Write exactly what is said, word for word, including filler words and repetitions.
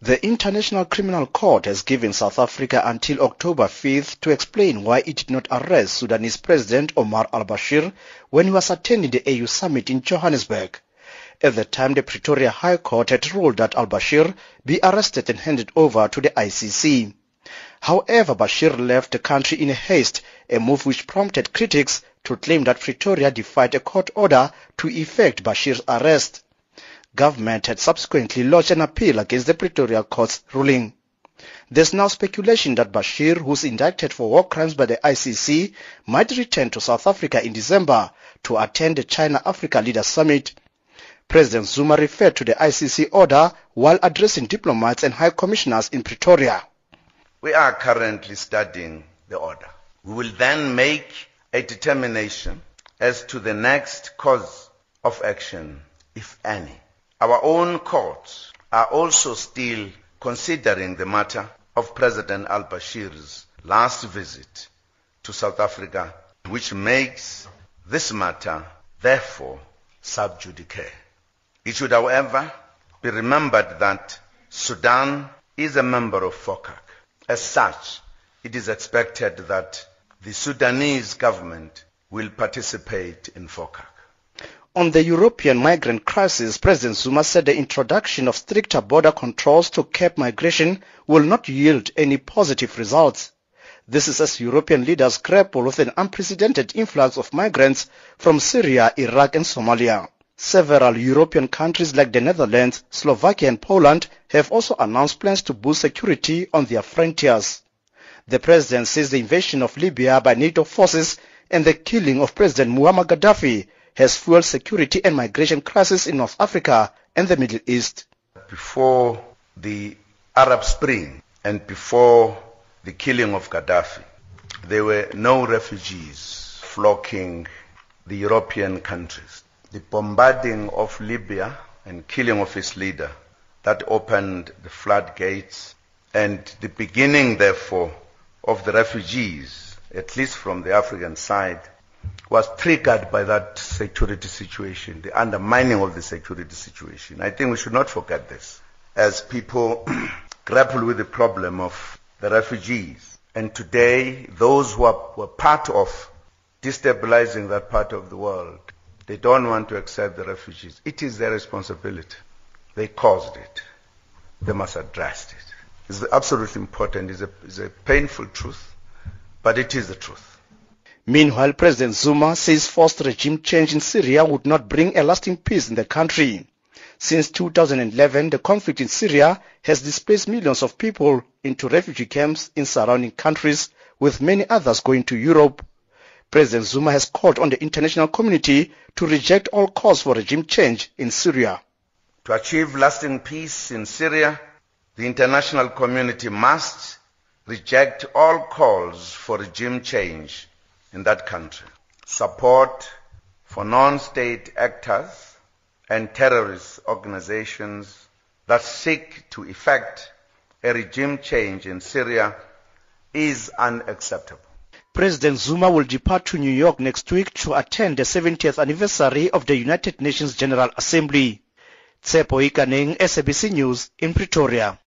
The International Criminal Court has given South Africa until October fifth to explain why it did not arrest Sudanese President Omar al-Bashir when he was attending the A U summit in Johannesburg. At the time, the Pretoria High Court had ruled that al-Bashir be arrested and handed over to the I C C. However, Bashir left the country in haste, a move which prompted critics to claim that Pretoria defied a court order to effect Bashir's arrest. Government had subsequently lodged an appeal against the Pretoria Court's ruling. There's now speculation that Bashir, who's indicted for war crimes by the I C C, might return to South Africa in December to attend the China-Africa Leaders Summit. President Zuma referred to the I C C order while addressing diplomats and high commissioners in Pretoria. We are currently studying the order. We will then make a determination as to the next course of action, if any. Our own courts are also still considering the matter of President al-Bashir's last visit to South Africa, which makes this matter, therefore, sub judice. It should, however, be remembered that Sudan is a member of FOCAC. As such, it is expected that the Sudanese government will participate in FOCAC. On the European migrant crisis, President Zuma said the introduction of stricter border controls to curb migration will not yield any positive results. This is as European leaders grapple with an unprecedented influx of migrants from Syria, Iraq and Somalia. Several European countries like the Netherlands, Slovakia and Poland have also announced plans to boost security on their frontiers. The president says the invasion of Libya by NATO forces and the killing of President Muammar Gaddafi has fueled security and migration crisis in North Africa and the Middle East. Before the Arab Spring and before the killing of Gaddafi, there were no refugees flocking the European countries. The bombarding of Libya and killing of its leader, that opened the floodgates and the beginning, therefore, of the refugees, at least from the African side, was triggered by that security situation, the undermining of the security situation. I think we should not forget this. As people grapple with the problem of the refugees, and today those who are, were part of destabilizing that part of the world, they don't want to accept the refugees. It is their responsibility. They caused it. They must address it. It's absolutely important. It's a, it's a painful truth, but it is the truth. Meanwhile, President Zuma says forced regime change in Syria would not bring a lasting peace in the country. Since two thousand eleven, the conflict in Syria has displaced millions of people into refugee camps in surrounding countries, with many others going to Europe. President Zuma has called on the international community to reject all calls for regime change in Syria. To achieve lasting peace in Syria, the international community must reject all calls for regime change in that country. Support for non-state actors and terrorist organizations that seek to effect a regime change in Syria is unacceptable. President Zuma will depart to New York next week to attend the seventieth anniversary of the United Nations General Assembly. Tshepo Ikaneng, S A B C News in Pretoria.